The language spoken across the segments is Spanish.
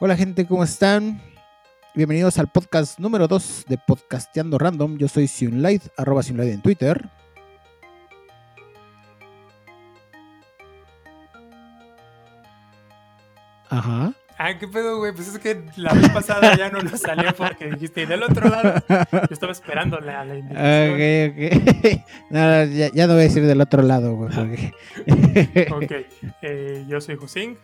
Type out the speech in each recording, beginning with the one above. Hola gente, ¿cómo están? Bienvenidos al podcast número 2 de Podcasteando Random. Yo soy SionLight, @SionLight en Twitter. Ajá. Ah, ¿qué pedo, güey? Pues es que la vez pasada ya no nos salió porque dijiste, y del otro lado, yo estaba esperando la indicación. Ok. No, ya no voy a decir del otro lado, güey. Porque... Ok. Yo soy Husín.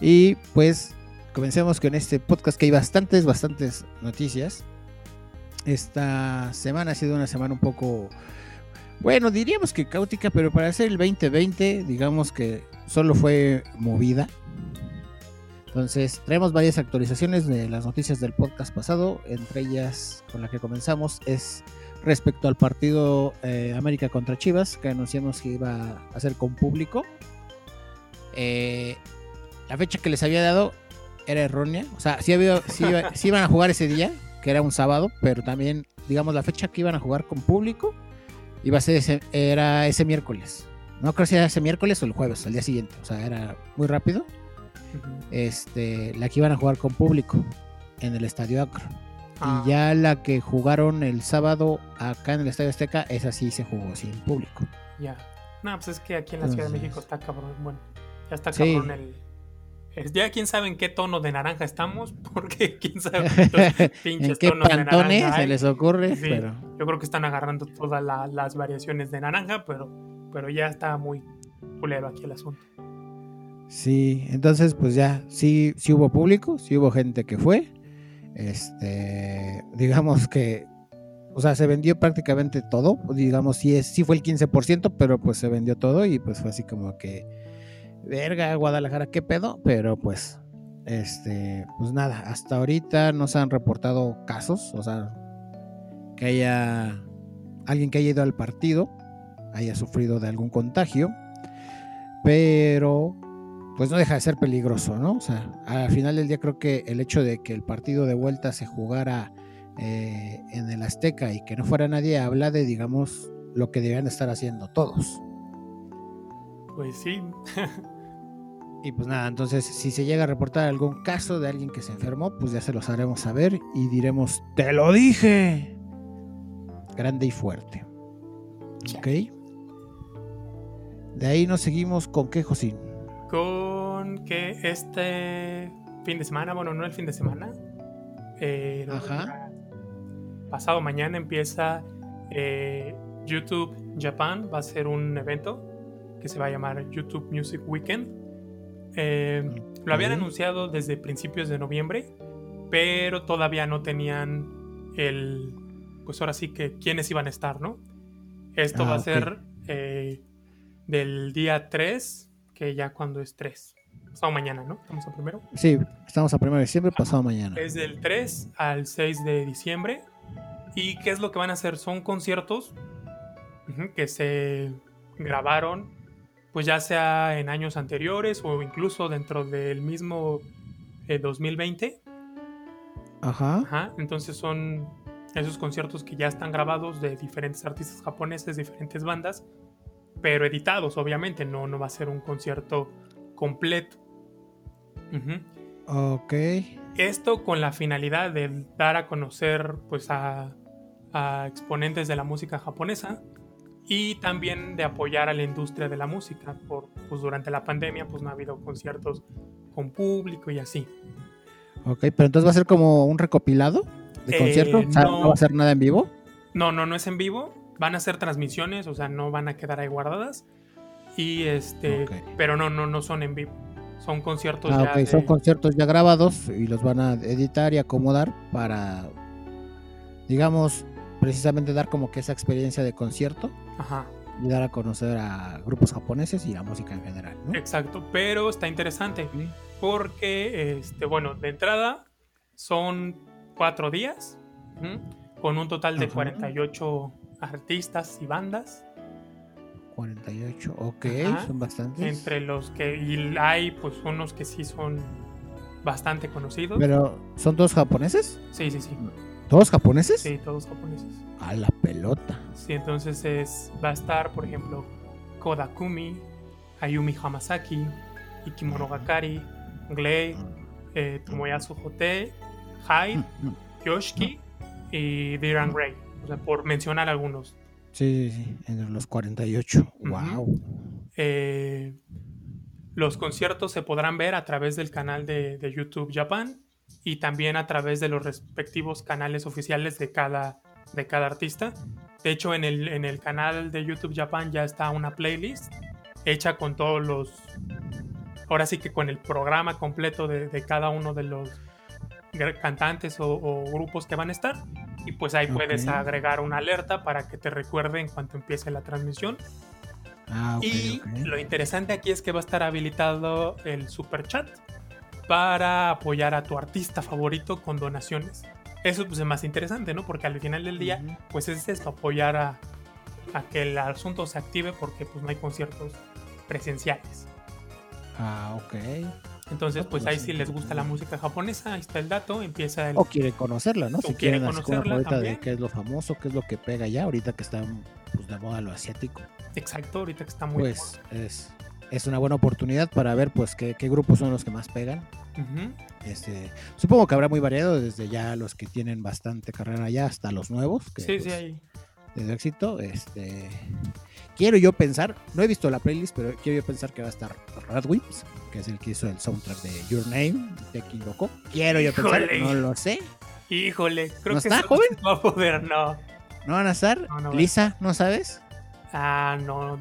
Y pues comencemos con este podcast, que hay bastantes noticias. Esta semana ha sido una semana un poco, bueno, diríamos que caótica, pero para hacer el 2020, digamos que solo fue movida. Entonces traemos varias actualizaciones de las noticias del podcast pasado. Entre ellas, con la que comenzamos, es respecto al partido América contra Chivas, que anunciamos que iba a hacer con público. La fecha que les había dado era errónea. O sea, sí iban a jugar ese día, que era un sábado, pero también, digamos, la fecha que iban a jugar con público iba a ser ese miércoles. No creo si era ese miércoles o el jueves, al día siguiente. O sea, era muy rápido. Uh-huh. La que iban a jugar con público en el Estadio Akron. Ah. Y ya la que jugaron el sábado acá en el Estadio Azteca, esa sí se jugó sin público. Ya. No, pues es que aquí en la Ciudad de México está cabrón. Bueno, ya está cabrón sí. Ya quién sabe en qué tono de naranja estamos, porque quién sabe los pinches ¿en qué tonos pantones de naranja se les ocurre? Sí, pero... Yo creo que están agarrando todas las variaciones de naranja, pero ya está muy culero aquí el asunto. Sí, entonces pues ya, sí hubo público, sí hubo gente que fue. Digamos que, o sea, se vendió prácticamente todo. Digamos, sí fue el 15%, pero pues se vendió todo y pues fue así como que... Verga, Guadalajara, qué pedo, pero pues, pues nada, hasta ahorita no se han reportado casos, o sea, que haya alguien que haya ido al partido, haya sufrido de algún contagio, pero pues no deja de ser peligroso, ¿no? O sea, al final del día creo que el hecho de que el partido de vuelta se jugara en el Azteca y que no fuera nadie, habla de, digamos, lo que debían estar haciendo todos. Pues sí. Y pues nada, entonces si se llega a reportar algún caso de alguien que se enfermó, pues ya se los haremos saber y diremos, ¡te lo dije! Grande y fuerte. Yeah. Ok. De ahí nos seguimos con qué, Josín. Con que este fin de semana, bueno, no el fin de semana. Ajá. Pasado mañana empieza YouTube Japan, va a ser un evento que se va a llamar YouTube Music Weekend. Lo habían anunciado desde principios de noviembre, pero todavía no tenían pues ahora sí que quiénes iban a estar, ¿no? Esto va a ser del día 3, que ya cuando es 3, pasado mañana, ¿no? ¿Estamos a primero? Sí, estamos a 1 de diciembre, pasado mañana. Es del 3 al 6 de diciembre. ¿Y qué es lo que van a hacer? Son conciertos que se grabaron, pues ya sea en años anteriores o incluso dentro del mismo 2020. Ajá. Entonces son esos conciertos que ya están grabados de diferentes artistas japoneses, diferentes bandas, pero editados, obviamente. No va a ser un concierto completo. Uh-huh. Ok. Esto con la finalidad de dar a conocer pues a exponentes de la música japonesa y también de apoyar a la industria de la música. Pues durante la pandemia pues no ha habido conciertos con público y así. Ok, pero entonces va a ser como un recopilado de conciertos, o sea, no va a ser nada en vivo. No es en vivo, van a ser transmisiones, o sea, no van a quedar ahí guardadas. Y okay. Pero no son en vivo. Son conciertos ya okay. Son conciertos ya grabados y los van a editar y acomodar para, digamos, precisamente dar como que esa experiencia de concierto. Ajá. Y dar a conocer a grupos japoneses y la música en general, ¿no? Exacto, pero está interesante. Sí. Porque, bueno, de entrada son 4 días, ¿m? Con un total de 48 artistas y bandas. 48, ok. Ajá. Son bastantes. Entre los que hay, pues unos que sí son bastante conocidos. ¿Pero son todos japoneses? Sí. ¿Todos japoneses? Sí, todos japoneses. A la pelota. Sí, entonces va a estar, por ejemplo, Kodakumi, Ayumi Hamasaki, Ikimonogakari, Glay, Tomoyasu Hotei, Hyde, Yoshiki y Dieran. O sea, por mencionar algunos. Sí, sí, sí, en los 48. Uh-huh. ¡Wow! Los conciertos se podrán ver a través del canal de YouTube Japan y también a través de los respectivos canales oficiales de cada artista. De hecho, en el canal de YouTube Japan ya está una playlist hecha con todos los... Ahora sí que con el programa completo de cada uno de los cantantes o grupos que van a estar. Y pues ahí puedes agregar una alerta para que te recuerde en cuanto empiece la transmisión. Lo interesante aquí es que va a estar habilitado el super chat para apoyar a tu artista favorito con donaciones. Eso pues es más interesante, ¿no? Porque al final del día, pues es esto, apoyar a que el asunto se active, porque pues no hay conciertos presenciales. Entonces, pues ahí si les gusta la música japonesa, ahí está el dato, empieza el... O quiere conocerla, ¿no? Si quieren conocerla ahorita de qué es lo famoso, qué es lo que pega ya, ahorita que está pues, de moda lo asiático. Exacto, ahorita que está muy... Pues es una buena oportunidad para ver pues qué grupos son los que más pegan. Uh-huh. Supongo que habrá muy variado, desde ya los que tienen bastante carrera ya hasta los nuevos que, sí, pues, sí, desde éxito quiero yo pensar, no he visto la playlist, pero quiero yo pensar que va a estar Radwimps, que es el que hizo el soundtrack de Your Name de Kinoko. Quiero yo pensar, no lo sé. Híjole, creo ¿no que está, joven? No va a poder, no. ¿No van a estar? No, Lisa, ¿no sabes? Ah, no,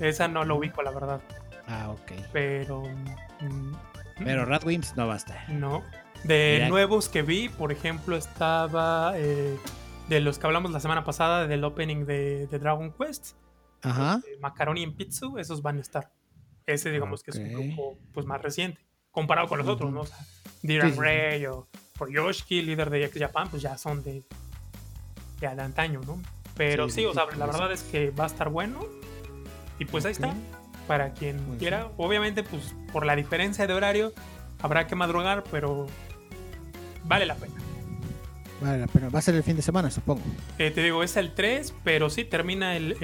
esa no lo ubico, la verdad. Ah, ok. Pero Radwimps no va a estar. No. De Mira. Nuevos que vi, por ejemplo, estaba de los que hablamos la semana pasada del opening de Dragon Quest. Ajá. Macaroni Enpitsu, esos van a estar. Ese digamos que es un grupo pues más reciente comparado con los otros, ¿no? O sea, Diran Rey o Yoshiki, líder de X Japan, pues ya son de antaño, ¿no? Pero sí, o sea, la verdad es que va a estar bueno. Y pues ahí está, para quien quiera. Sí. Obviamente, pues por la diferencia de horario habrá que madrugar, pero vale la pena. Vale la pena. Va a ser el fin de semana, supongo. Te digo, es el 3, pero sí termina el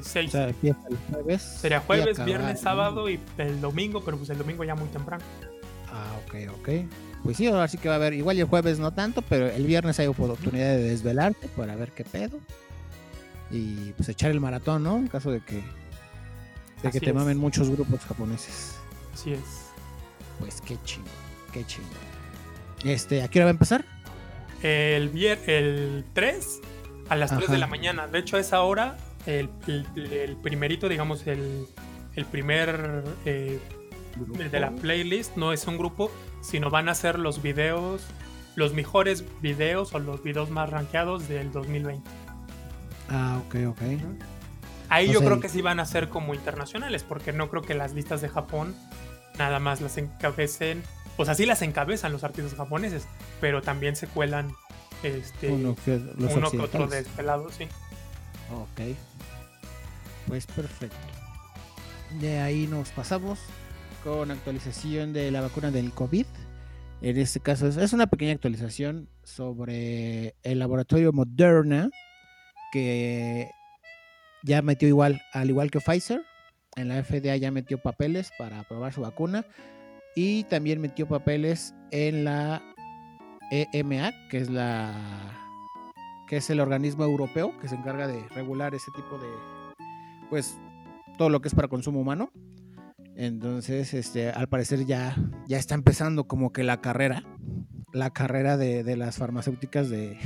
6. O sea, empieza el jueves. Sería jueves, viernes, sábado y el domingo, pero pues el domingo ya muy temprano. Ok. Pues sí, ahora sí que va a haber, igual el jueves no tanto, pero el viernes hay oportunidad de desvelarte para ver qué pedo. Y pues echar el maratón, ¿no? En caso de que te mamen muchos grupos japoneses. Así es. Pues qué chingo. ¿A qué hora va a empezar? El 3 a las 3 de la mañana. De hecho, a esa hora, el primerito, digamos, el primer de la playlist no es un grupo, sino van a ser los videos, los mejores videos o los videos más rankeados del 2020. Ok. Ahí yo creo que sí van a ser como internacionales, porque no creo que las listas de Japón nada más las encabecen. O sea, sí las encabezan los artistas japoneses, pero también se cuelan uno que otro de este lado, sí. Ok. Pues perfecto. De ahí nos pasamos con actualización de la vacuna del COVID. En este caso es una pequeña actualización sobre el laboratorio Moderna, que ya metió igual, al igual que Pfizer, en la FDA ya metió papeles para aprobar su vacuna. Y también metió papeles en la EMA, que es el organismo europeo que se encarga de regular ese tipo de, pues, todo lo que es para consumo humano. Entonces, al parecer ya está empezando como que la carrera de las farmacéuticas de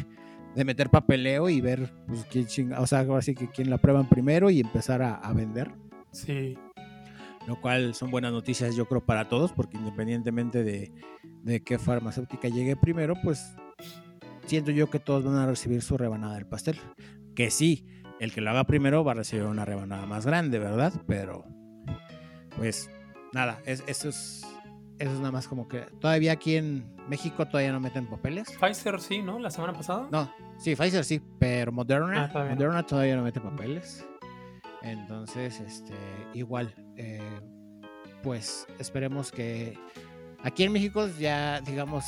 meter papeleo y ver, pues, quién chinga, o sea, así que quién la prueban primero y empezar a vender. Sí. Lo cual son buenas noticias, yo creo, para todos, porque independientemente de qué farmacéutica llegue primero, pues siento yo que todos van a recibir su rebanada del pastel. Que sí, el que lo haga primero va a recibir una rebanada más grande, ¿verdad? Pero, pues, nada, eso es nada más como que... Todavía aquí en México todavía no meten papeles. Pfizer sí, ¿no? ¿La semana pasada? No, sí, Pfizer sí, pero Moderna todavía no mete papeles. Entonces, igual, pues esperemos que aquí en México ya, digamos,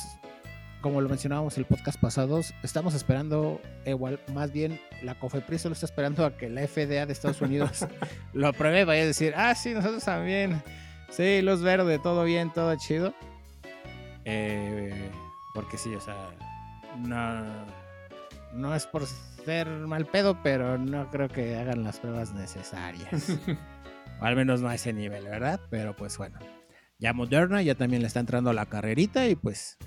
como lo mencionábamos el podcast pasado, estamos esperando, igual, más bien la COFEPRIS solo está esperando a que la FDA de Estados Unidos lo apruebe, vaya a decir, sí, nosotros también, sí, luz verde, todo bien, todo chido. Porque sí, o sea, no es por ser mal pedo, pero no creo que hagan las pruebas necesarias. O al menos no a ese nivel, ¿verdad? Pero pues bueno, ya Moderna ya también le está entrando la carrerita y pues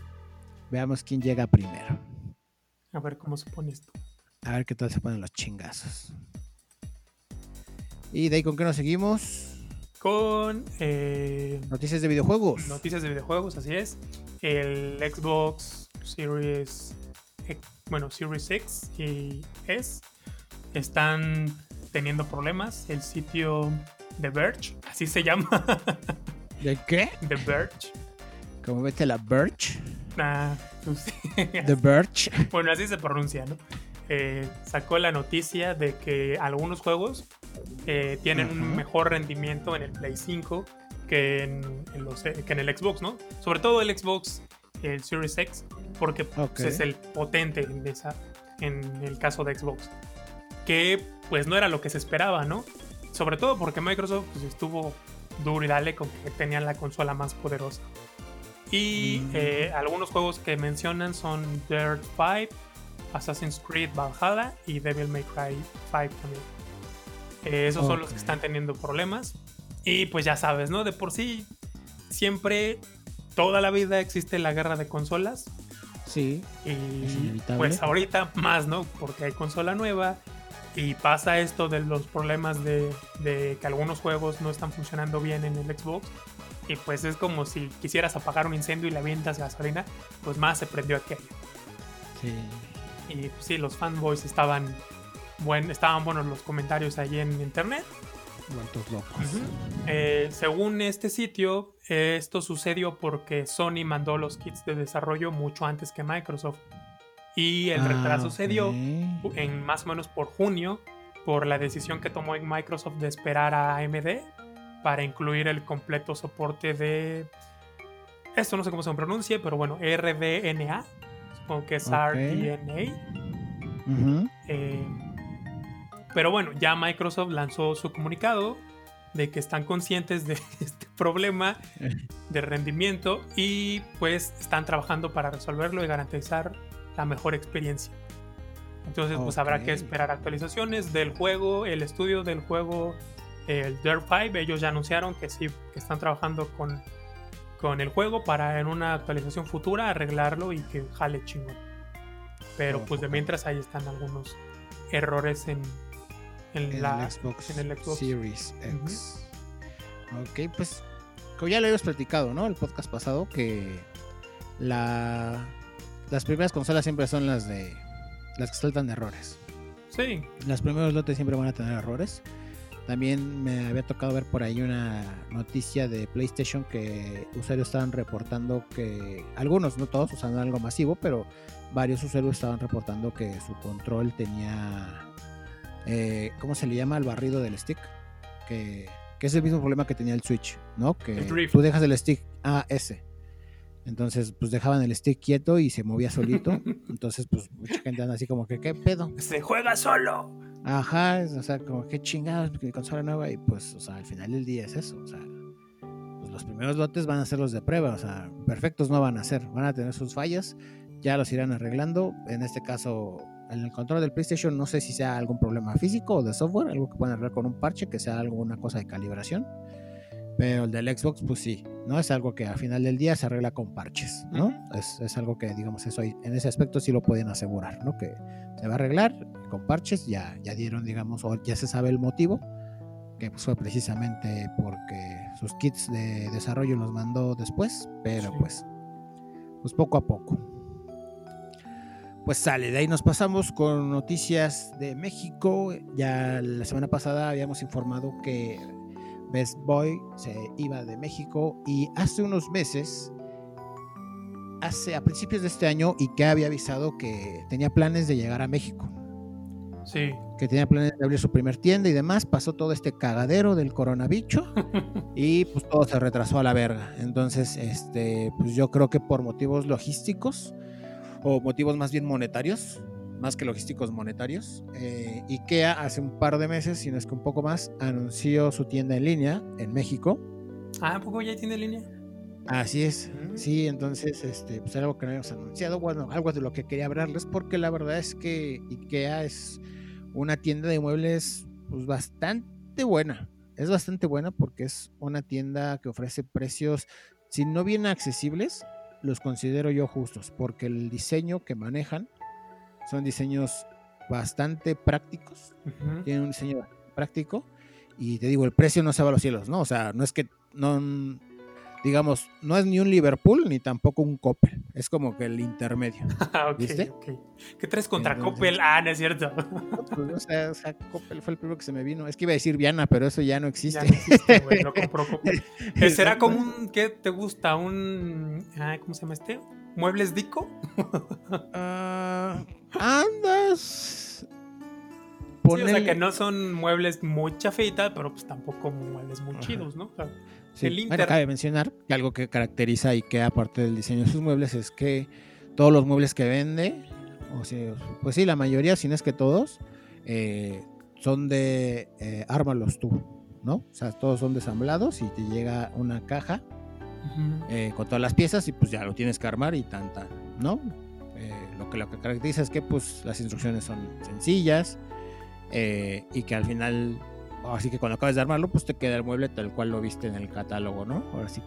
veamos quién llega primero. A ver cómo se pone esto. A ver qué tal se ponen los chingazos. ¿Y de ahí con qué nos seguimos? Con... noticias de videojuegos. Noticias de videojuegos, así es. El Xbox Series... bueno, Series X y S están teniendo problemas. El sitio The Verge, así se llama. ¿De qué? The Verge. ¿Cómo vete la Verge? Ah, no sé. The Verge. Bueno, así se pronuncia, ¿no? Sacó la noticia de que algunos juegos tienen un mejor rendimiento en el Play 5 que en el Xbox, ¿no? Sobre todo el Xbox, el Series X, porque pues, es el potente en el caso de Xbox. Que pues no era lo que se esperaba, ¿no? Sobre todo porque Microsoft pues, estuvo duro y dale con que tenían la consola más poderosa. Y algunos juegos que mencionan son Dirt 5, Assassin's Creed Valhalla y Devil May Cry 5 también. Esos son los que están teniendo problemas. Y pues ya sabes, ¿no? De por sí, siempre, toda la vida existe la guerra de consolas. Sí, y es inevitable. Pues ahorita más, ¿no? Porque hay consola nueva y pasa esto de los problemas de que algunos juegos no están funcionando bien en el Xbox. Y pues es como si quisieras apagar un incendio y le avientas gasolina, pues más se prendió aquello. Sí. Y pues sí, los fanboys estaban buenos los comentarios allí en internet. Cuántos locos. Según este sitio, esto sucedió porque Sony mandó los kits de desarrollo mucho antes que Microsoft. Y el retraso se dio en más o menos por junio, por la decisión que tomó Microsoft de esperar a AMD para incluir el completo soporte de... Esto no sé cómo se pronuncia, pero bueno, RDNA. Supongo que es RDNA. Pero bueno, ya Microsoft lanzó su comunicado de que están conscientes de este problema de rendimiento y pues están trabajando para resolverlo y garantizar la mejor experiencia. Entonces pues habrá que esperar actualizaciones del juego, el estudio del juego, el Dirt 5. Ellos ya anunciaron que sí, que están trabajando con el juego para en una actualización futura arreglarlo y que jale chingón. Pero pues de mientras ahí están algunos errores en el Xbox Series X. Ok, pues como ya lo habíamos platicado, ¿no? El podcast pasado, que las primeras consolas siempre son las que saltan errores. Sí. Los primeros lotes siempre van a tener errores. También me había tocado ver por ahí una noticia de PlayStation que usuarios estaban reportando que... Algunos, no todos, usando algo masivo, pero varios usuarios estaban reportando que su control tenía... ¿cómo se le llama? El barrido del stick, que es el mismo problema que tenía el Switch, ¿no? Que tú dejas el stick ese. Entonces pues dejaban el stick quieto y se movía solito. Entonces pues mucha gente anda así como que ¿qué pedo? ¡Se juega solo! Ajá, o sea, como que chingados, consola nueva. Y pues, o sea, al final del día es eso. O sea, pues los primeros lotes van a ser los de prueba. O sea, perfectos no van a ser, van a tener sus fallas, ya los irán arreglando. En este caso, en el control del PlayStation no sé si sea algún problema físico o de software, algo que puedan arreglar con un parche, que sea alguna cosa de calibración. Pero el del Xbox pues sí, ¿no? Es algo que al final del día se arregla con parches, ¿no? Es algo que, digamos, eso en ese aspecto sí lo pueden asegurar, ¿no? Que se va a arreglar con parches. Ya dieron, digamos, o ya se sabe el motivo, que pues fue precisamente porque sus kits de desarrollo los mandó después. Pero sí, pues poco a poco. Pues sale, de ahí nos pasamos con noticias de México. Ya la semana pasada habíamos informado que Best Boy se iba de México, y hace unos meses, a principios de este año, IKEA había avisado que tenía planes de llegar a México. Sí. Que tenía planes de abrir su primer tienda y demás. Pasó todo este cagadero del coronavirus y pues todo se retrasó a la verga. Entonces, pues yo creo que por motivos logísticos, o motivos más bien monetarios, más que logísticos, monetarios, IKEA hace un par de meses, si no es que un poco más, anunció su tienda en línea en México. ¿A poco ya tiene línea? Así es, sí, entonces pues algo que no habíamos anunciado, bueno, algo de lo que quería hablarles, porque la verdad es que IKEA es una tienda de muebles pues bastante buena, es bastante buena porque es una tienda que ofrece precios, si no bien accesibles, los considero yo justos, porque el diseño que manejan son diseños bastante prácticos, tienen un diseño práctico, y te digo, el precio no se va a los cielos, ¿no? O sea, no es que no... Digamos, no es ni un Liverpool ni tampoco un Coppel. Es como que el intermedio. ¿Viste? Okay. ¿Qué traes contra Coppel? No es cierto. Pues, o sea, Coppel fue el primero que se me vino. Es que iba a decir Viana, pero eso ya no existe. Ya no existe, güey. Lo compró Coppel. ¿Será como un... ¿Qué te gusta? Un... ¿cómo se llama este? ¿Muebles Dico? Andas... Ponle... Sí, o sea, que no son muebles muy chafeitas, pero pues tampoco muebles muy chidos, ¿no? O sea, sí. Bueno, cabe mencionar que algo que caracteriza a IKEA, aparte del diseño de sus muebles, es que todos los muebles que vende, o sea, pues sí, la mayoría, si no es que todos, son de ármalos tú, ¿no? O sea, todos son desamblados y te llega una caja con todas las piezas y pues ya lo tienes que armar y tanta, ¿no? Lo que caracteriza es que pues las instrucciones son sencillas y que al final... Así que cuando acabes de armarlo, pues te queda el mueble tal cual lo viste en el catálogo, ¿no? Ahora sí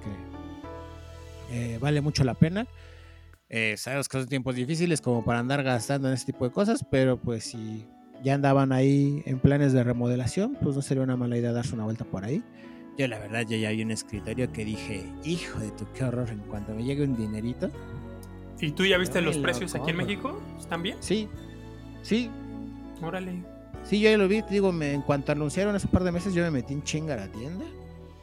que vale mucho la pena. Sabemos que son tiempos difíciles como para andar gastando en este tipo de cosas, pero pues si ya andaban ahí en planes de remodelación, pues no sería una mala idea darse una vuelta por ahí. Yo la verdad ya había un escritorio que dije, hijo de tu, qué horror, en cuanto me llegue un dinerito. ¿Y tú ya viste los precios aquí en México? ¿Están bien? Sí. Órale. Sí, yo ya lo vi, te digo, en cuanto anunciaron hace un par de meses, yo me metí en chinga a la tienda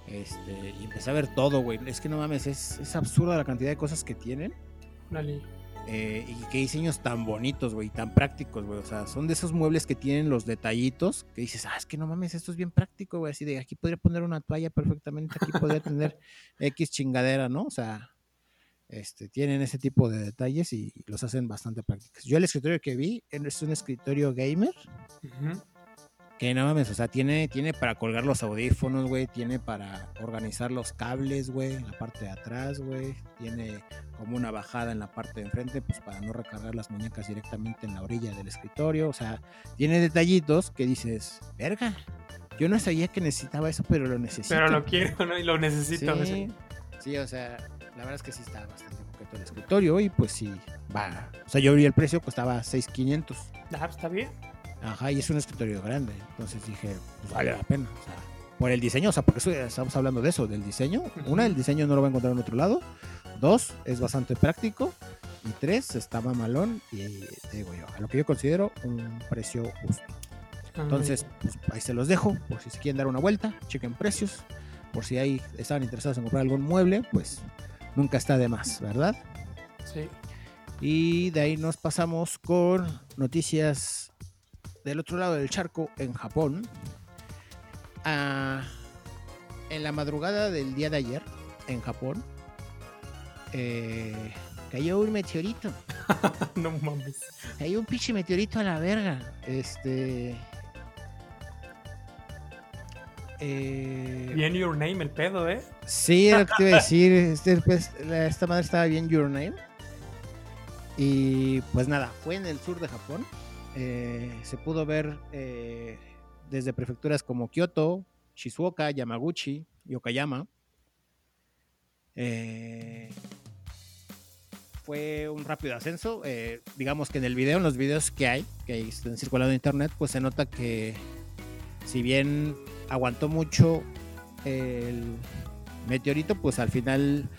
y empecé a ver todo, güey. Es que no mames, es absurda la cantidad de cosas que tienen. Dale. Y qué diseños tan bonitos, güey, tan prácticos, güey. O sea, son de esos muebles que tienen los detallitos que dices, es que no mames, esto es bien práctico, güey. Así de, aquí podría poner una toalla perfectamente, aquí podría tener X chingadera, ¿no? O sea, tienen ese tipo de detalles y los hacen bastante prácticos. Yo el escritorio que vi es un escritorio gamer que no mames, o sea, tiene para colgar los audífonos, güey, tiene para organizar los cables, güey, en la parte de atrás, güey, tiene como una bajada en la parte de enfrente, pues para no recargar las muñecas directamente en la orilla del escritorio, o sea, tiene detallitos que dices, verga, yo no sabía que necesitaba eso, pero lo necesito. Pero lo quiero, ¿no? Y lo necesito. Sí, o sea... La verdad es que sí estaba bastante coqueto el escritorio y pues sí, va. O sea, yo vi el precio, costaba $6,500. Ah, está bien. Ajá, y es un escritorio grande. Entonces dije, pues vale la pena. O sea, por el diseño, o sea, porque eso, estamos hablando de eso, del diseño. Una, el diseño no lo va a encontrar en otro lado. Dos, es bastante práctico. Y tres, está mamalón. Y te digo yo, a lo que yo considero un precio justo. Entonces, pues, ahí se los dejo. Por si se quieren dar una vuelta, chequen precios. Por si ahí estaban interesados en comprar algún mueble, pues... Nunca está de más, ¿verdad? Sí. Y de ahí nos pasamos con noticias del otro lado del charco, en Japón. En la madrugada del día de ayer, en Japón, cayó un meteorito. No mames. Cayó un pinche meteorito a la verga. Bien Your Name el pedo, ¿eh? Sí, es lo que te iba a decir. Esta madre estaba bien Your Name. Y pues nada, fue en el sur de Japón. Se pudo ver desde prefecturas como Kyoto, Shizuoka, Yamaguchi y Okayama. Fue un rápido ascenso. Digamos que en los videos que están circulando en internet, pues se nota que si bien aguantó mucho el meteorito, pues al final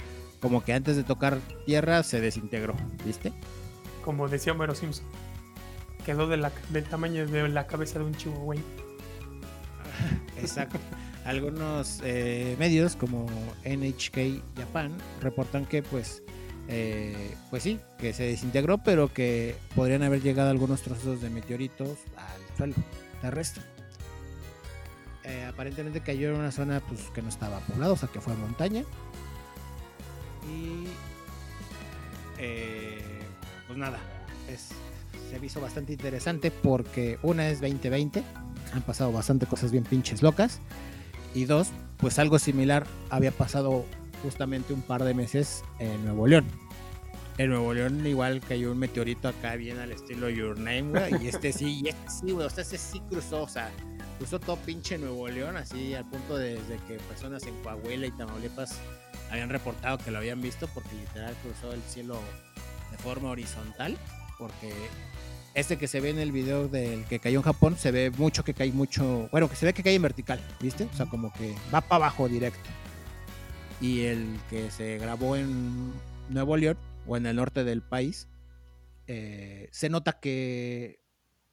como que antes de tocar tierra se desintegró, ¿viste? Como decía Homero Simpson, quedó del tamaño de la cabeza de un chihuahua. Exacto. Algunos medios como NHK Japan reportan que pues sí, que se desintegró, pero que podrían haber llegado algunos trozos de meteoritos al suelo terrestre. Aparentemente cayó en una zona pues que no estaba poblada, o sea que fue a montaña. Y pues nada, se hizo bastante interesante porque una es 2020, han pasado bastante cosas bien pinches locas. Y dos, pues algo similar había pasado justamente un par de meses en Nuevo León. En Nuevo León igual cayó un meteorito acá bien al estilo Your Name, güey. Y este sí, güey. O sea, este sí cruzó, o sea, cruzó todo pinche Nuevo León, así al punto de que personas en Coahuila y Tamaulipas habían reportado que lo habían visto porque literal cruzó el cielo de forma horizontal, porque este que se ve en el video del que cayó en Japón, se ve mucho que cae mucho, bueno, que se ve que cae en vertical, ¿viste? O sea, como que va para abajo directo. Y el que se grabó en Nuevo León, o en el norte del país, se nota que,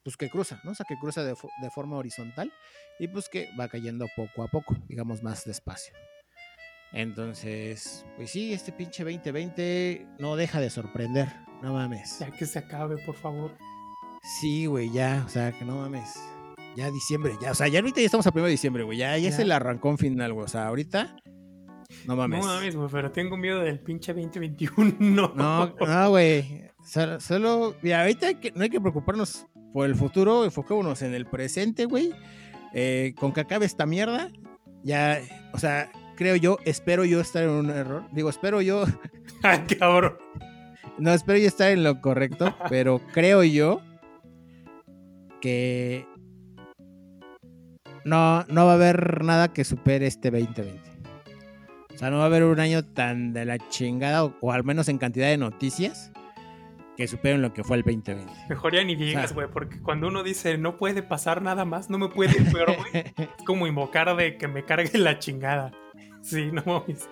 pues que cruza, ¿no? O sea, que cruza de forma horizontal y pues que va cayendo poco a poco, digamos más despacio. Entonces, pues sí, este pinche 2020 no deja de sorprender, no mames. Ya que se acabe, por favor. Sí, güey, ya, o sea, que no mames. Ya diciembre, ya, o sea, ya ahorita ya estamos a 1 de diciembre, güey, ya es el arrancón final, güey, o sea, ahorita... No mames, güey, pero tengo miedo del pinche 2021. No, güey. Solo, mira, ahorita no hay que preocuparnos por el futuro, enfoquémonos en el presente, güey. Con que acabe esta mierda, ya, o sea, espero yo estar en un error. Digo, espero yo. Ay, cabrón. No, espero yo estar en lo correcto, pero creo yo que no va a haber nada que supere este 2020. O sea, no va a haber un año tan de la chingada, o al menos en cantidad de noticias, que superen lo que fue el 2020. Mejor ya ni digas, güey, porque cuando uno dice no puede pasar nada más, no me puede ir peor, güey, es como invocar de que me cargue la chingada. Sí, no mames.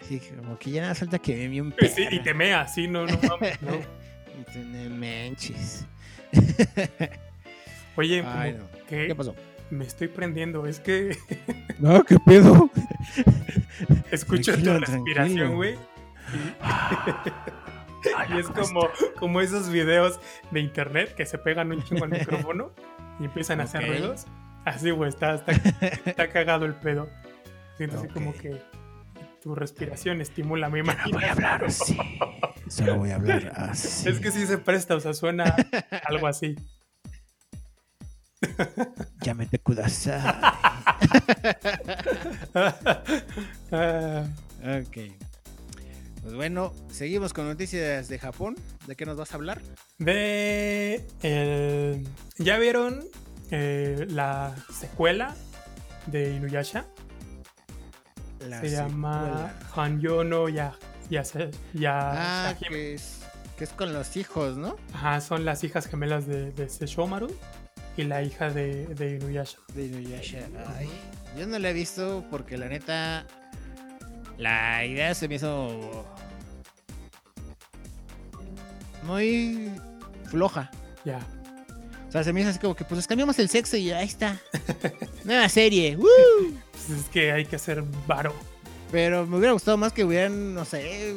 Sí, como que ya nada falta que me un perra. Sí, y te mea, sí, no mames, no. Y te manches. Oye, ay, no. ¿Qué pasó? Me estoy prendiendo, es que... No, ¿qué pedo? Escucho tu respiración, güey. Y es como esos videos de internet que se pegan un chingo al micrófono y empiezan a hacer ruidos. Así, güey, está cagado el pedo. Siento así como que tu respiración estimula mi mano. Voy a hablar así. Solo voy a hablar así. Es que sí se presta, o sea, suena algo así. Ya me te kudasai. Ok. Pues bueno, seguimos con noticias de Japón. ¿De qué nos vas a hablar? ¿Ya vieron la secuela de Inuyasha? Se llama Hanyo no Yasahime. Que es con los hijos, ¿no? Ajá, son las hijas gemelas de Sesshomaru y la hija de Inuyasha. De Inuyasha. Ay, yo no la he visto porque la neta, la idea se me hizo muy floja. Ya. Yeah. O sea, se me hizo así como que pues cambiamos el sexo y ahí está. Nueva serie. ¡Woo! Pues es que hay que hacer varo. Pero me hubiera gustado más que hubieran, no sé,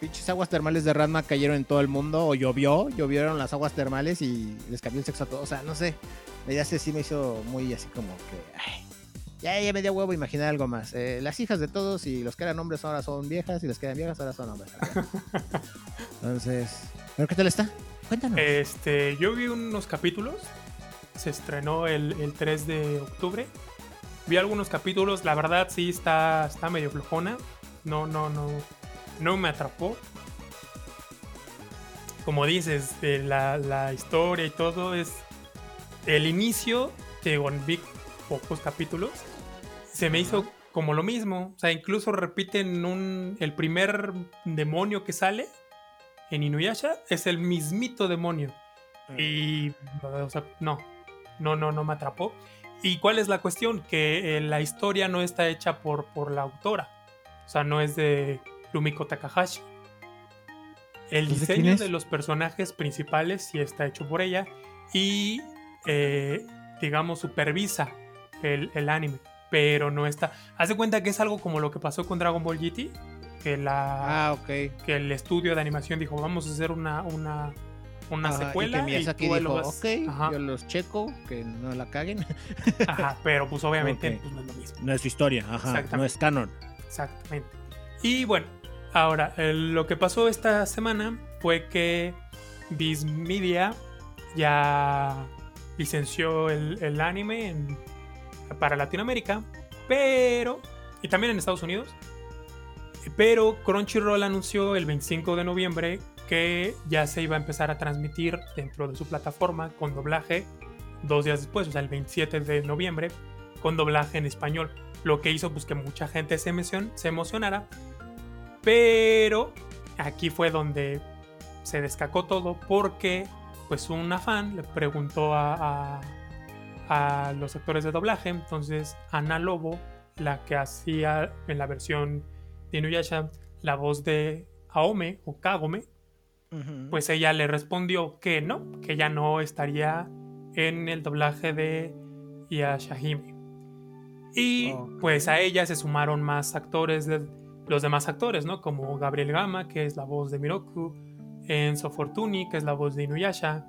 pinches aguas termales de Ranma cayeron en todo el mundo, o llovieron las aguas termales y les cambió el sexo a todos, o sea, no sé, la idea sí me hizo muy así como que, ay, ya me dio huevo imaginar algo más, las hijas de todos y los que eran hombres ahora son viejas y los que eran viejas ahora son hombres. Entonces, ¿pero qué tal está? Cuéntanos. Yo vi unos capítulos, se estrenó el 3 de octubre, vi algunos capítulos, la verdad sí está medio flojona, no me atrapó. Como dices, la historia y todo es... El inicio, digo, vi pocos capítulos, se me hizo como lo mismo. O sea, incluso repiten el primer demonio que sale en Inuyasha es el mismito demonio. Y, o sea, no me atrapó. ¿Y cuál es la cuestión? Que la historia no está hecha por la autora. O sea, no es de... Rumiko Takahashi. El diseño de los personajes principales sí está hecho por ella y digamos supervisa el anime, pero no está. Haz de cuenta que es algo como lo que pasó con Dragon Ball GT, que que el estudio de animación dijo vamos a hacer una secuela y que Miyazaki dijo, yo los checo, que no la caguen. Ajá, pero pues obviamente pues no es lo mismo. No es su historia, ajá, no es canon. Exactamente. Y bueno, ahora, lo que pasó esta semana fue que Viz Media ya licenció el anime para Latinoamérica, pero... Y también en Estados Unidos, Pero Crunchyroll anunció el 25 de noviembre que ya se iba a empezar a transmitir dentro de su plataforma con doblaje 2 días después, o sea, el 27 de noviembre, con doblaje en español. Lo que hizo pues que mucha gente se emocionara, pero aquí fue donde se descacó todo porque pues una fan le preguntó a los actores de doblaje. Entonces Ana Lobo, la que hacía en la versión de Inuyasha la voz de Aome o Kagome, pues ella le respondió que no, que ya no estaría en el doblaje de Yashahime. Y pues a ella se sumaron más actores, los demás actores, ¿no? Como Gabriel Gama, que es la voz de Miroku, Enzo Fortuny, que es la voz de Inuyasha,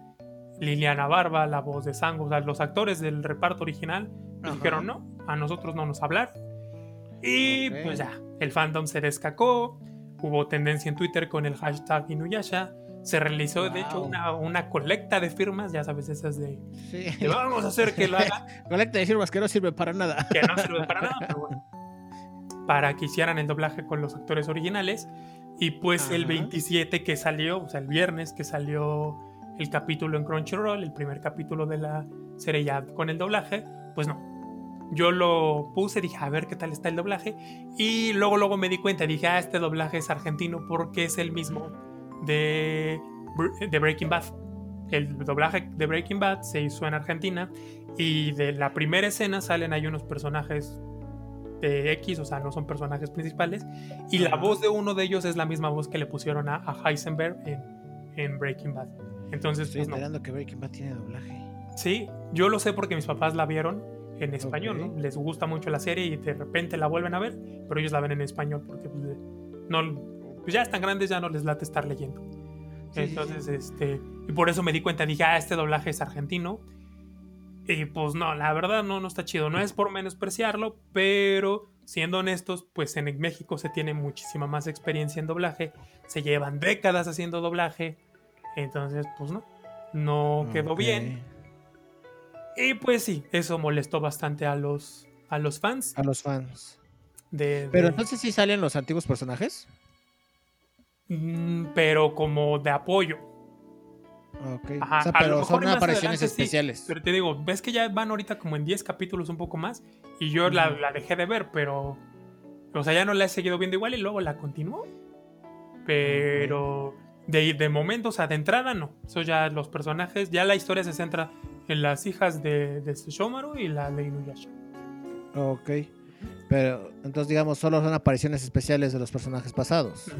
Liliana Barba, la voz de Sango. O sea, los actores del reparto original dijeron no, a nosotros no nos hablaron. Y pues ya, el fandom se descacó, hubo tendencia en Twitter con el hashtag Inuyasha. Se realizó, de hecho, una colecta de firmas, ya sabes, esas de... Sí. De vamos a hacer que lo haga. Colecta de firmas que no sirve para nada. Que no sirve para nada, pero bueno. Para que hicieran el doblaje con los actores originales. Y pues el 27 que salió, o sea, el viernes que salió el capítulo en Crunchyroll, el primer capítulo de la serie ya con el doblaje, pues no. Yo lo puse, dije, a ver qué tal está el doblaje. Y luego me di cuenta, dije, este doblaje es argentino porque es el mismo de Breaking Bad. El doblaje de Breaking Bad se hizo en Argentina y de la primera escena salen ahí unos personajes de X, o sea, no son personajes principales, y la voz de uno de ellos es la misma voz que le pusieron a Heisenberg en Breaking Bad. Entonces, estoy esperando que Breaking Bad tiene doblaje. Sí, yo lo sé porque mis papás la vieron en español, ¿no? Les gusta mucho la serie y de repente la vuelven a ver, pero ellos la ven en español porque pues, pues ya están grandes, ya no les late estar leyendo. Sí, entonces, sí. Y por eso me di cuenta, dije, este doblaje es argentino. Y pues no, la verdad no está chido. No es por menospreciarlo, pero siendo honestos, pues en México se tiene muchísima más experiencia en doblaje. Se llevan décadas haciendo doblaje. Entonces, pues no quedó bien. Y pues sí, eso molestó bastante a los fans. A los fans. Pero entonces sí salen los antiguos personajes. Pero como de apoyo. Ok. Ajá, o sea, pero son apariciones especiales. Sí, pero te digo, ves que ya van ahorita como en 10 capítulos un poco más. Y yo la dejé de ver, pero. O sea, ya no la he seguido viendo igual y luego la continuó. Pero. De momento, o sea, de entrada no. Eso ya los personajes. Ya la historia se centra en las hijas de Sushomaru y la de Inuyasha. Ok. Pero entonces, digamos, solo son apariciones especiales de los personajes pasados.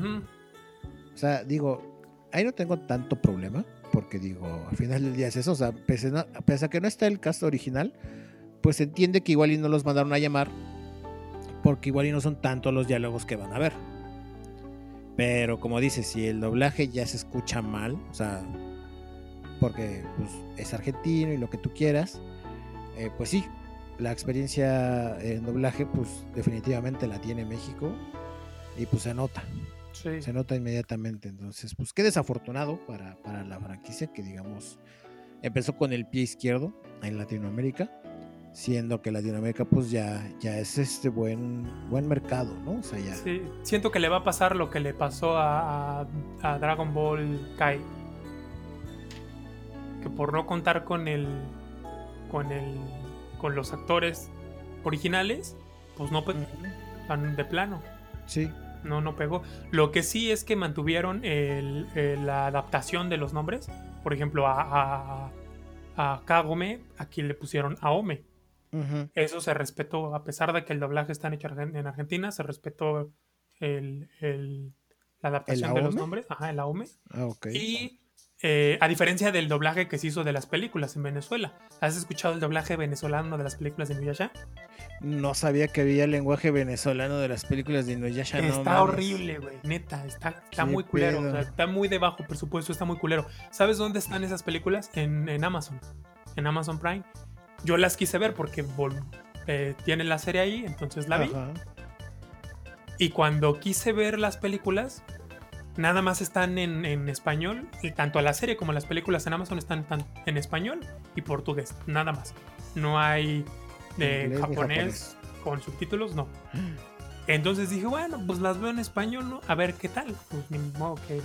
O sea, digo, ahí no tengo tanto problema, porque digo, al final del día es eso, o sea, pese a que no está el cast original, pues se entiende que igual y no los mandaron a llamar, porque igual y no son tantos los diálogos que van a ver. Pero como dices, si el doblaje ya se escucha mal, o sea, porque pues, es argentino y lo que tú quieras, pues sí, la experiencia en doblaje, pues definitivamente la tiene México y pues se nota. Sí. Se nota inmediatamente. Entonces, pues qué desafortunado para la franquicia que, digamos, empezó con el pie izquierdo en Latinoamérica, siendo que Latinoamérica pues ya es buen mercado, ¿no? O sea, ya... Sí, siento que le va a pasar lo que le pasó a Dragon Ball Kai, que por no contar con los actores originales, pues no van de plano. Sí. No pegó. Lo que sí es que mantuvieron la adaptación de los nombres. Por ejemplo, a Kagome, aquí le pusieron Aome. Eso se respetó, a pesar de que el doblaje está hecho en Argentina, se respetó la adaptación de los nombres. Ajá, el Aome. Ah, okay. Y a diferencia del doblaje que se hizo de las películas en Venezuela. ¿Has escuchado el doblaje venezolano de las películas de Inuyasha? No sabía que había el lenguaje venezolano de las películas de Inuyasha. Está horrible, güey, neta, está muy culero, o sea, está muy de bajo presupuesto, está muy culero. ¿Sabes dónde están esas películas? En Amazon, en Amazon Prime. Yo las quise ver porque tienen la serie ahí, entonces la vi. Y cuando quise ver las películas, nada más están en español, y tanto la serie como las películas en Amazon están en español y portugués, nada más. No hay de japonés con subtítulos, no. Entonces dije, bueno, pues las veo en español, ¿no? A ver qué tal. Pues ni modo que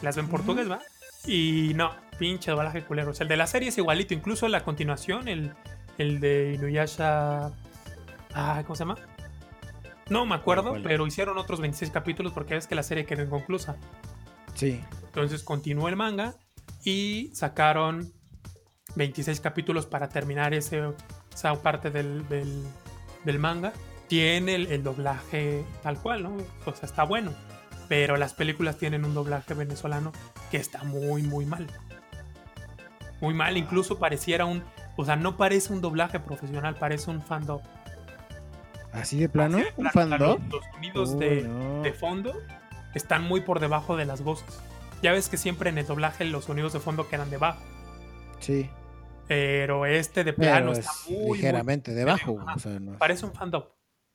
las veo en portugués, ¿va? Y no, pinche doblaje culero. O sea, el de la serie es igualito. Incluso la continuación, el de Inuyasha... Ah, ¿cómo se llama? No me acuerdo, bueno. Pero hicieron otros 26 capítulos porque ves que la serie quedó inconclusa. Sí. Entonces continuó el manga y sacaron 26 capítulos para terminar esa parte del manga. Tiene el doblaje tal cual, ¿no? O sea, está bueno. Pero las películas tienen un doblaje venezolano que está muy, muy mal. Muy mal, incluso pareciera un... O sea, no parece un doblaje profesional, parece un fandub. ¿Así de plano? ¿Un fandub? Los sonidos de fondo están muy por debajo de las voces. Ya ves que siempre en el doblaje los sonidos de fondo quedan debajo. Sí. Pero de plano está muy... Ligeramente muy debajo. O sea, no es... Parece un fandub.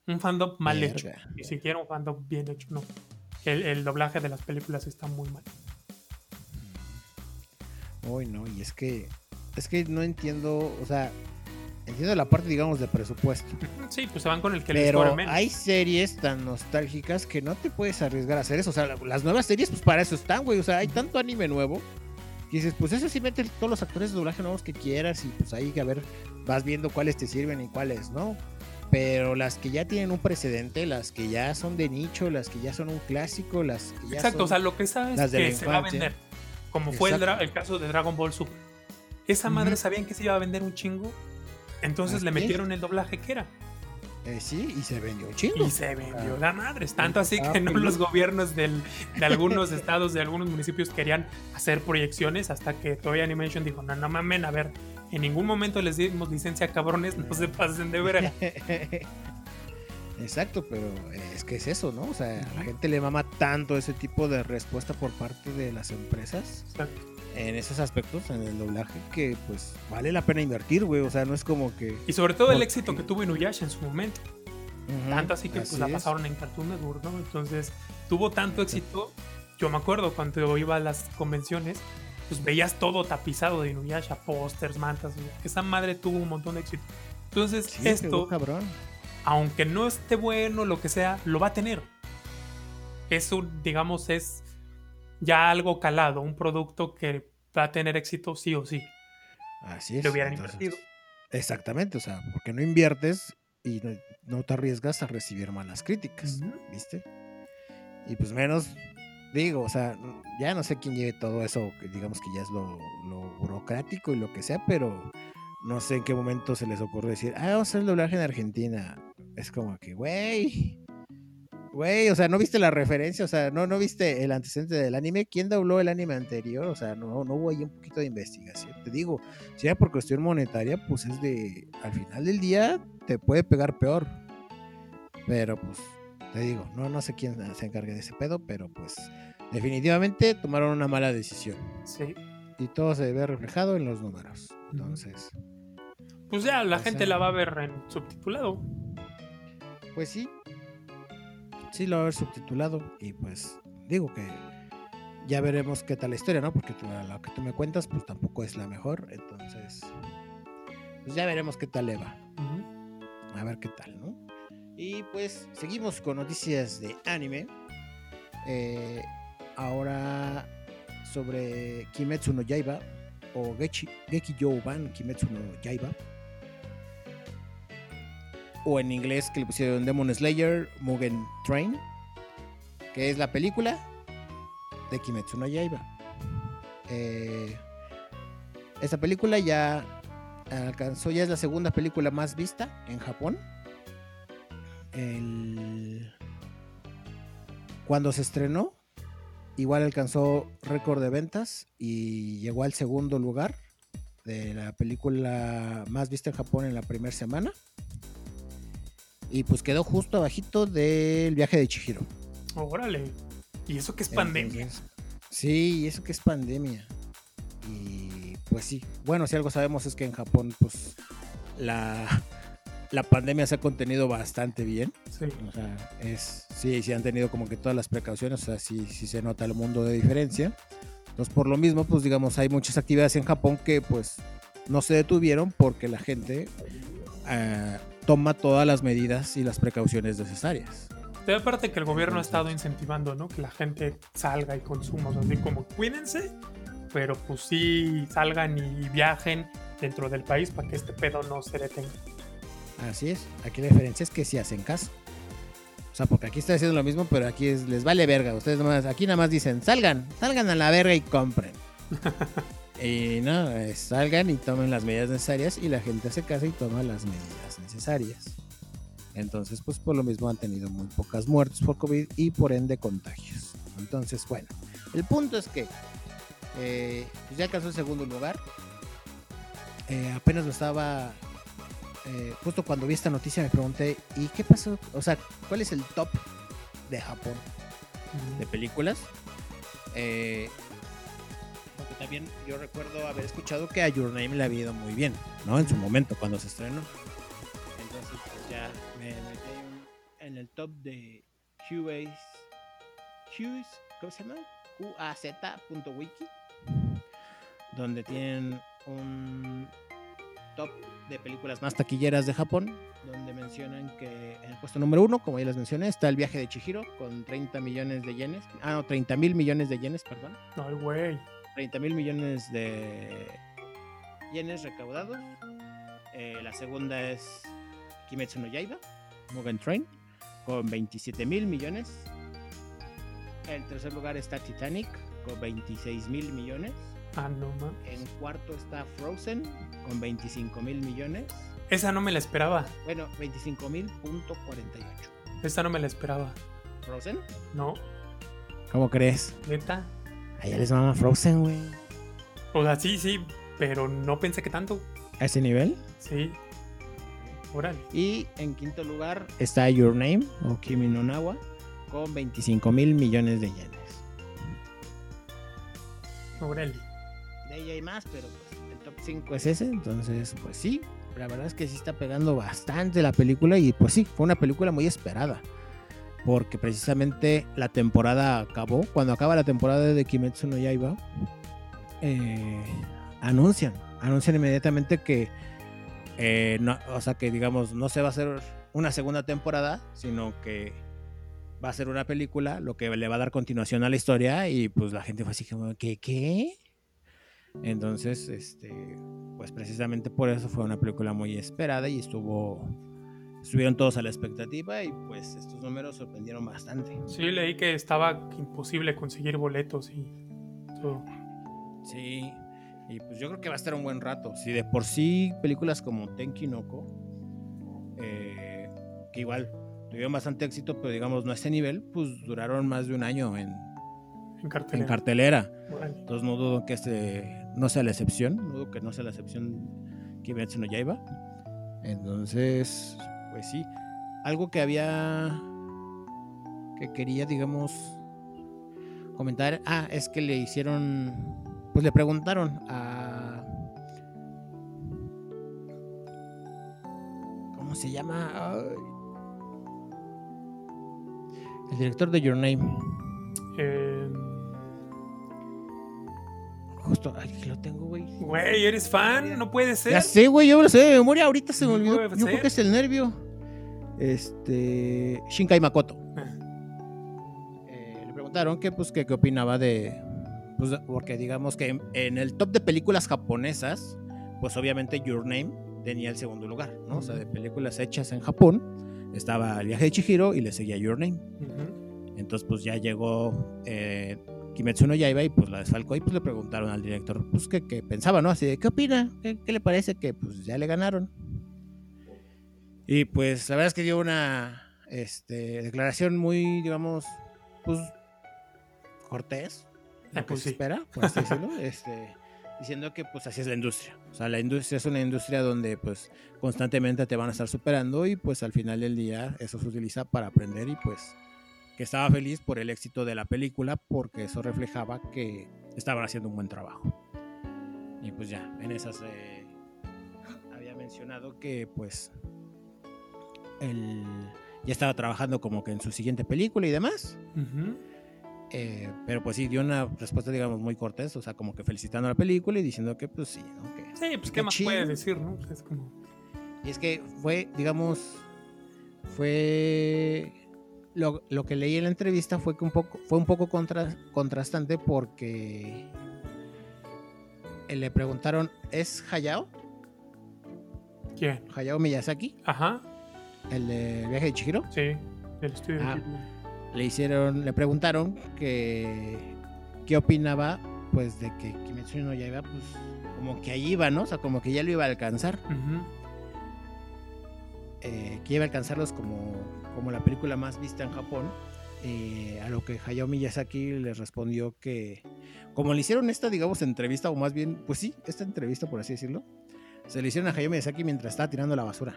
Un fandub mal hecho. Ni siquiera un fandub bien hecho, no. El doblaje de las películas está muy mal. Uy, no, y es que no entiendo, o sea, entiendo la parte, digamos, de presupuesto. Sí, pues se van con el que les cobra menos. Hay series tan nostálgicas que no te puedes arriesgar a hacer eso. O sea, las nuevas series, pues para eso están, güey. O sea, hay tanto anime nuevo que dices, pues eso sí, mete todos los actores de doblaje nuevos que quieras y pues ahí que a ver, vas viendo cuáles te sirven y cuáles no. Pero las que ya tienen un precedente, las que ya son de nicho, las que ya son un clásico, las que ya... Exacto, son, o sea, lo que sabes es que se va a vender. Como fue el caso de Dragon Ball Super. Esa madre sabían que se iba a vender un chingo, entonces le metieron el doblaje que era. Sí, y se vendió un chingo. Y se vendió la madre. Tanto así que no los gobiernos de algunos estados, de algunos municipios querían hacer proyecciones hasta que Toei Animation dijo, no mamen, a ver... En ningún momento les dimos licencia, cabrones, no se pasen de verga. Exacto, pero es que es eso, ¿no? O sea, a la gente le mama tanto ese tipo de respuesta por parte de las empresas. Exacto. En esos aspectos, en el doblaje, que pues vale la pena invertir, güey. O sea, no es como que... Y sobre todo el éxito que tuvo Inuyasha en su momento. Tanto así que así pues la pasaron en Cartoon Network, ¿no? Entonces, tuvo tanto éxito. Yo me acuerdo cuando iba a las convenciones, pues veías todo tapizado de Inuyasha, pósters, mantas, esa madre tuvo un montón de éxito. Entonces sí, esto, aunque no esté bueno, lo que sea, lo va a tener. Eso, digamos, es ya algo calado, un producto que va a tener éxito sí o sí. Así es. Lo hubieran invertido. Exactamente, o sea, porque no inviertes y no te arriesgas a recibir malas críticas, ¿viste? Y pues menos... Digo, o sea, ya no sé quién lleve todo eso, digamos que ya es lo burocrático y lo que sea, pero no sé en qué momento se les ocurrió decir, vamos a hacer el doblaje en Argentina. Es como que, güey, o sea, ¿no viste la referencia? O sea, ¿no viste el antecedente del anime? ¿Quién dobló el anime anterior? O sea, no hubo ahí un poquito de investigación. Te digo, si era por cuestión monetaria, pues es de, al final del día, te puede pegar peor. Pero pues... Te digo, no sé quién se encargue de ese pedo, pero pues definitivamente tomaron una mala decisión. Sí. Y todo se ve reflejado en los números. Entonces... Pues ya, la gente la va a ver en subtitulado. Pues sí. Sí, la va a ver subtitulado. Y pues digo que ya veremos qué tal la historia, ¿no? Porque lo que tú me cuentas, pues tampoco es la mejor. Entonces, pues ya veremos qué tal le va. A ver qué tal, ¿no? Y pues seguimos con noticias de anime. Ahora sobre Kimetsu no Yaiba o Gekijouban Kimetsu no Yaiba. O en inglés que le pusieron Demon Slayer Mugen Train. Que es la película de Kimetsu no Yaiba. Esta película ya es la segunda película más vista en Japón. Cuando se estrenó, igual alcanzó récord de ventas y llegó al segundo lugar de la película más vista en Japón en la primera semana. Y pues quedó justo abajito del Viaje de Chihiro. ¡Órale! ¿Y eso que es pandemia? Sí, eso que es pandemia. Y pues sí, bueno, si algo sabemos es que en Japón pues la pandemia se ha contenido bastante bien. Sí. O sea, sí han tenido como que todas las precauciones. O sea, sí se nota el mundo de diferencia. Entonces, por lo mismo, pues digamos, hay muchas actividades en Japón que pues no se detuvieron porque la gente toma todas las medidas y las precauciones necesarias. Y aparte que el gobierno ha estado incentivando, ¿no? Que la gente salga y consuma, o sea, así como cuídense, pero pues sí salgan y viajen dentro del país para que este pedo no se detenga. Así es, aquí la diferencia es que sí hacen caso. O sea, porque aquí está haciendo lo mismo, pero aquí es, les vale verga. Ustedes nomás, aquí nada más dicen, salgan a la verga y compren. Y no, salgan y tomen las medidas necesarias y la gente hace caso y toma las medidas necesarias. Entonces, pues por lo mismo han tenido muy pocas muertes por COVID y por ende contagios. Entonces, bueno, el punto es que pues ya alcanzó el segundo lugar. Apenas lo estaba... justo cuando vi esta noticia me pregunté, ¿y qué pasó? O sea, ¿cuál es el top de Japón de películas? Porque también yo recuerdo haber escuchado que a Your Name le había ido muy bien, ¿no? En su momento, cuando se estrenó. Entonces, pues ya me metí en el top de Q's, ¿cómo se llama? QAZ.wiki, donde tienen un top de películas más taquilleras de Japón, donde mencionan que en el puesto número 1, como ya les mencioné, está El viaje de Chihiro con 30 millones de yenes. Ah, no, 30,000 millones de yenes, perdón. No, güey, 30,000 millones de yenes recaudados. La segunda es Kimetsu no Yaiba Mugen Train con 27,000 millones. En tercer lugar está Titanic con 26,000 millones. Ah, no, man. En cuarto está Frozen con 25,000 millones. Esa no me la esperaba. Bueno, 25,000.48. Esta no me la esperaba. ¿Frozen? No. ¿Cómo crees? ¿Neta? Allá les mama Frozen, güey. O sea, sí, pero no pensé que tanto. ¿A ese nivel? Sí. Órale. Y en quinto lugar está Your Name o Kimi no Nawa con 25,000 millones de yenes. Órale. De ahí hay más, pero pues el top 5 es ese. Entonces, pues sí, la verdad es que sí está pegando bastante la película. Y pues sí, fue una película muy esperada, porque precisamente la temporada acabó. Cuando acaba la temporada de Kimetsu no Yaiba, anuncian inmediatamente que no, o sea, que digamos no se va a hacer una segunda temporada, sino que va a ser una película, lo que le va a dar continuación a la historia. Y pues la gente fue así como, ¿qué? Entonces, pues precisamente por eso fue una película muy esperada y estuvieron todos a la expectativa, y pues estos números sorprendieron bastante. Sí, leí que estaba imposible conseguir boletos y todo. Sí, y pues yo creo que va a estar un buen rato. Si de por sí películas como Tenki no Ko, que igual tuvieron bastante éxito, pero digamos no a ese nivel, pues duraron más de un año en cartelera. Bueno. Entonces no dudo que no sea la excepción. No dudo que no sea la excepción Kimetsu no Yaiba. Entonces, pues sí. Algo que quería, digamos, comentar. Ah, es que le hicieron, pues le preguntaron a, ¿cómo se llama? El director de Your Name. Justo, aquí lo tengo, güey. Güey, ¿eres fan? No puede ser. Ya sé, güey, yo lo sé de memoria. Ahorita se me olvidó. Yo creo que es el nervio. Shinkai Makoto. Le preguntaron que, pues, qué opinaba de... Pues, porque digamos que en el top de películas japonesas, pues obviamente Your Name tenía el segundo lugar, ¿no? Uh-huh. O sea, de películas hechas en Japón, estaba El viaje de Chihiro y le seguía Your Name. Uh-huh. Entonces, pues ya llegó... Kimetsu no Yaiba y pues la desfalcó, y pues le preguntaron al director pues qué pensaba, ¿no? Así de, ¿qué opina? ¿Qué le parece que pues ya le ganaron? Y pues la verdad es que dio una declaración muy, digamos, pues cortés, lo que se espera, por así decirlo, diciendo que pues así es la industria. O sea, la industria es una industria donde pues constantemente te van a estar superando, y pues al final del día eso se utiliza para aprender, y pues que estaba feliz por el éxito de la película, porque eso reflejaba que estaban haciendo un buen trabajo. Y pues ya, en esas había mencionado que pues él ya estaba trabajando como que en su siguiente película y demás. Uh-huh. Pero pues sí, dio una respuesta, digamos, muy cortés, o sea, como que felicitando a la película y diciendo que pues sí, ¿no? Que, sí, pues qué más puedes decir, ¿no? Pues es como... Y es que fue, digamos, lo que leí en la entrevista fue que fue un poco contrastante porque le preguntaron, ¿es Hayao? ¿Quién? Hayao Miyazaki. Ajá. ¿El de Viaje de Chihiro? Sí, el estudio de Chihiro. Le preguntaron que qué opinaba, pues, de que Kimetsu no ya iba, pues, como que ahí iba, ¿no? O sea, como que ya lo iba a alcanzar. Uh-huh. Que iba a alcanzarlos como la película más vista en Japón. A lo que Hayao Miyazaki les respondió que, como le hicieron esta, digamos, entrevista, o más bien, pues sí, esta entrevista, por así decirlo, se le hicieron a Hayao Miyazaki mientras estaba tirando la basura.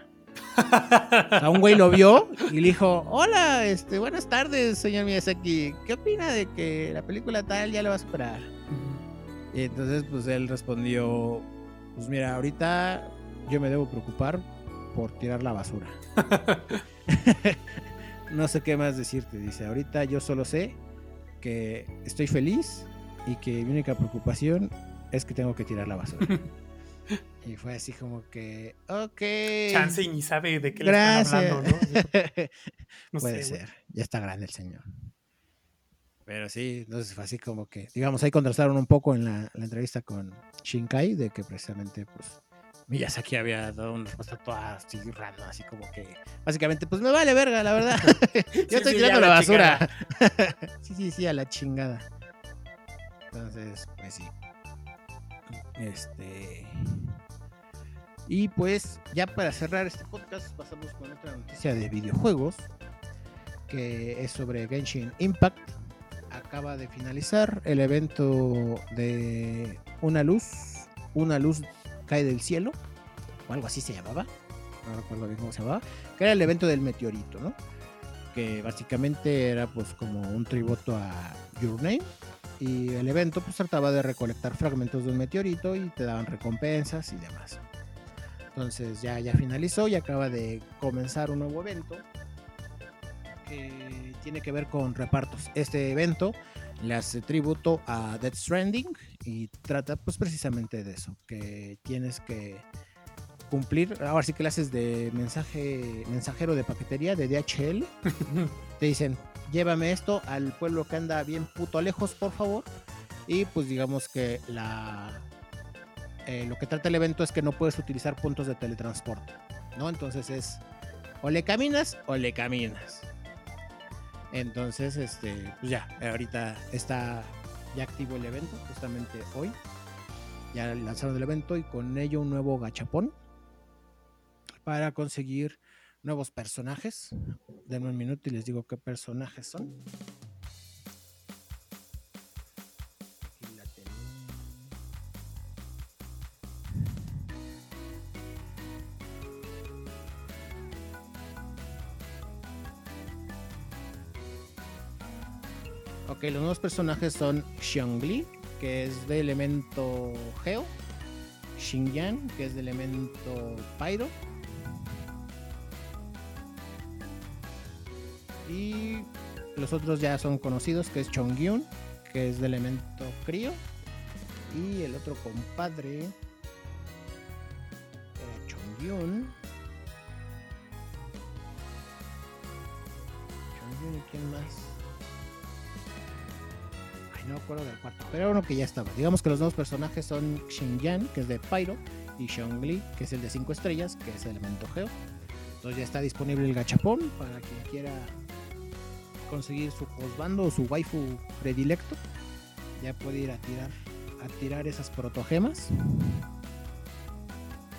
O sea, un güey lo vio y le dijo: hola, buenas tardes, señor Miyazaki, ¿qué opina de que la película tal ya la va a superar? Uh-huh. Y entonces, pues, él respondió: pues mira, ahorita yo me debo preocupar por tirar la basura. No sé qué más decirte, dice. Ahorita yo solo sé que estoy feliz y que mi única preocupación es que tengo que tirar la basura. Y fue así como que, ok. Chance y ni sabe de qué le están hablando, ¿no? No puede ser, bueno. Ya está grande el señor. Pero sí, entonces fue así como que, digamos, ahí contrastaron un poco en la entrevista con Shinkai, de que precisamente, pues, Miyazaki había dado una respuesta toda así random, así como que, básicamente, pues me vale verga, la verdad. Yo estoy tirando la basura. Sí, a la chingada. Entonces, pues sí. Y pues ya para cerrar este podcast pasamos con otra noticia de videojuegos, que es sobre Genshin Impact. Acaba de finalizar el evento de una luz cae del cielo, o algo así se llamaba, no recuerdo bien cómo se llamaba, que era el evento del meteorito, ¿no? Que básicamente era, pues, como un tributo a Your Name. Y el evento, pues, trataba de recolectar fragmentos de un meteorito y te daban recompensas y demás. Entonces ya finalizó y acaba de comenzar un nuevo evento que tiene que ver con repartos. Este evento le hace tributo a Death Stranding y trata, pues, precisamente de eso, que tienes que cumplir. Ahora sí que le haces de mensajero de paquetería de DHL. Te dicen: llévame esto al pueblo que anda bien puto lejos, por favor. Y pues digamos que lo que trata el evento es que no puedes utilizar puntos de teletransporte, ¿no? Entonces es o le caminas. Entonces, pues ya, ahorita está ya activo el evento, justamente hoy. Ya lanzaron el evento y con ello un nuevo gachapón para conseguir nuevos personajes. Denme un minuto y les digo qué personajes son. Aquí la tengo. Ok, los nuevos personajes son Xiongli, que es de elemento Geo, Xingyang, que es de elemento Pyro, y los otros ya son conocidos, que es Chongyun, que es de elemento Crío, y el otro compadre era Chongyun. ¿Y quién más? Ay, no me acuerdo del cuarto, pero uno que ya estaba. Digamos que los nuevos personajes son Xingyang, que es de Pyro, y Xiongli, que es el de 5 estrellas, que es el elemento Geo. Entonces ya está disponible el gachapón para quien quiera conseguir su josbando o su waifu predilecto. Ya puede ir a tirar esas protogemas.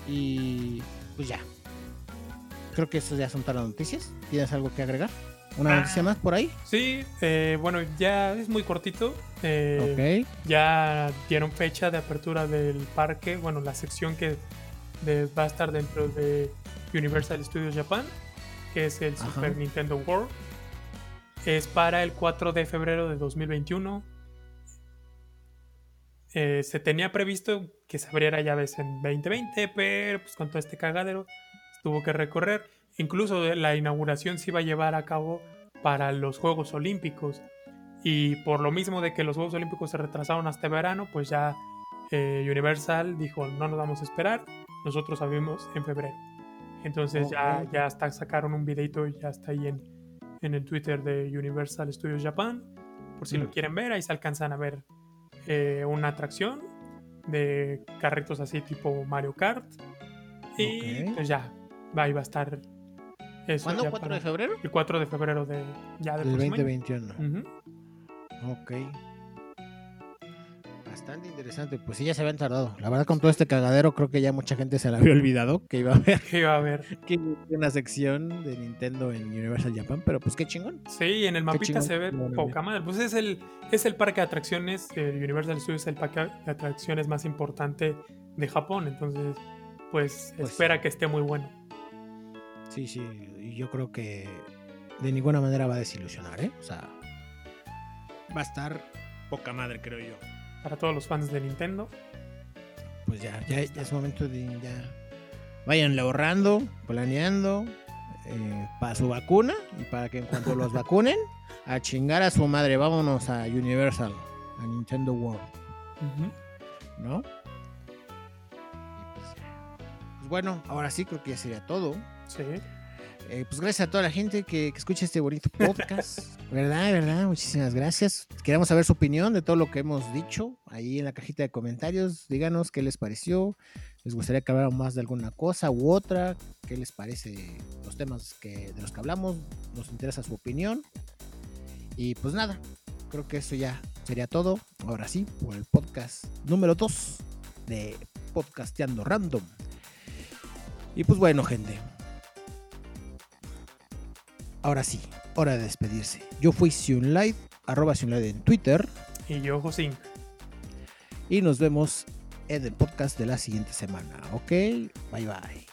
Y pues ya, creo que esas ya son todas las noticias. ¿Tienes algo que agregar? ¿Una noticia más por ahí? Sí, bueno, ya es muy cortito. Okay. Ya dieron fecha de apertura del parque. Bueno, la sección que va a estar dentro de Universal Studios Japan, que es el Super Nintendo World. Es para el 4 de febrero de 2021. Se tenía previsto que se abriera ya ves en 2020, pero pues con todo este cagadero tuvo que recorrer. Incluso la inauguración se iba a llevar a cabo para los Juegos Olímpicos. Y por lo mismo de que los Juegos Olímpicos se retrasaron hasta verano, pues ya Universal dijo: no nos vamos a esperar, nosotros abrimos en febrero. Entonces ya hasta sacaron un videito y ya está ahí en en el Twitter de Universal Studios Japan, por si lo quieren ver. Ahí se alcanzan a ver una atracción de carritos así tipo Mario Kart. Y pues ya, ahí va a estar eso. ¿Cuándo? ¿4 de febrero? El 4 de febrero de, ya del 2021. Uh-huh. Ok. Bastante interesante. Pues sí, ya se habían tardado. La verdad, con todo este cagadero, creo que ya mucha gente se la había olvidado que iba a haber. Que iba a haber. Que una sección de Nintendo en Universal Japan, pero pues qué chingón. Sí, en el mapita se ve poca madre. Pues es el parque de atracciones. Universal Studios es el parque de atracciones más importante de Japón. Entonces, pues espera que esté muy bueno. Sí, sí. Y yo creo que de ninguna manera va a desilusionar, ¿eh? O sea, va a estar poca madre, creo yo. Para todos los fans de Nintendo. Pues ya es momento de ya. Váyanle ahorrando, planeando para su vacuna y para que en cuanto los vacunen, a chingar a su madre. Vámonos a Universal, a Nintendo World. Uh-huh. ¿No? Pues bueno, ahora sí creo que ya sería todo. Sí. Pues gracias a toda la gente que escucha este bonito podcast. ¿Verdad? Muchísimas gracias. Queremos saber su opinión de todo lo que hemos dicho. Ahí en la cajita de comentarios, díganos qué les pareció. ¿Les gustaría que habláramos más de alguna cosa u otra? ¿Qué les parece los temas de los que hablamos? Nos interesa su opinión. Y pues nada, creo que eso ya sería todo. Ahora sí, por el podcast número 2 de Podcasteando Random. Y pues bueno, gente, ahora sí, hora de despedirse. Yo fui SionLight, @SionLight en Twitter. Y yo, Josín. Y nos vemos en el podcast de la siguiente semana, ¿ok? Bye.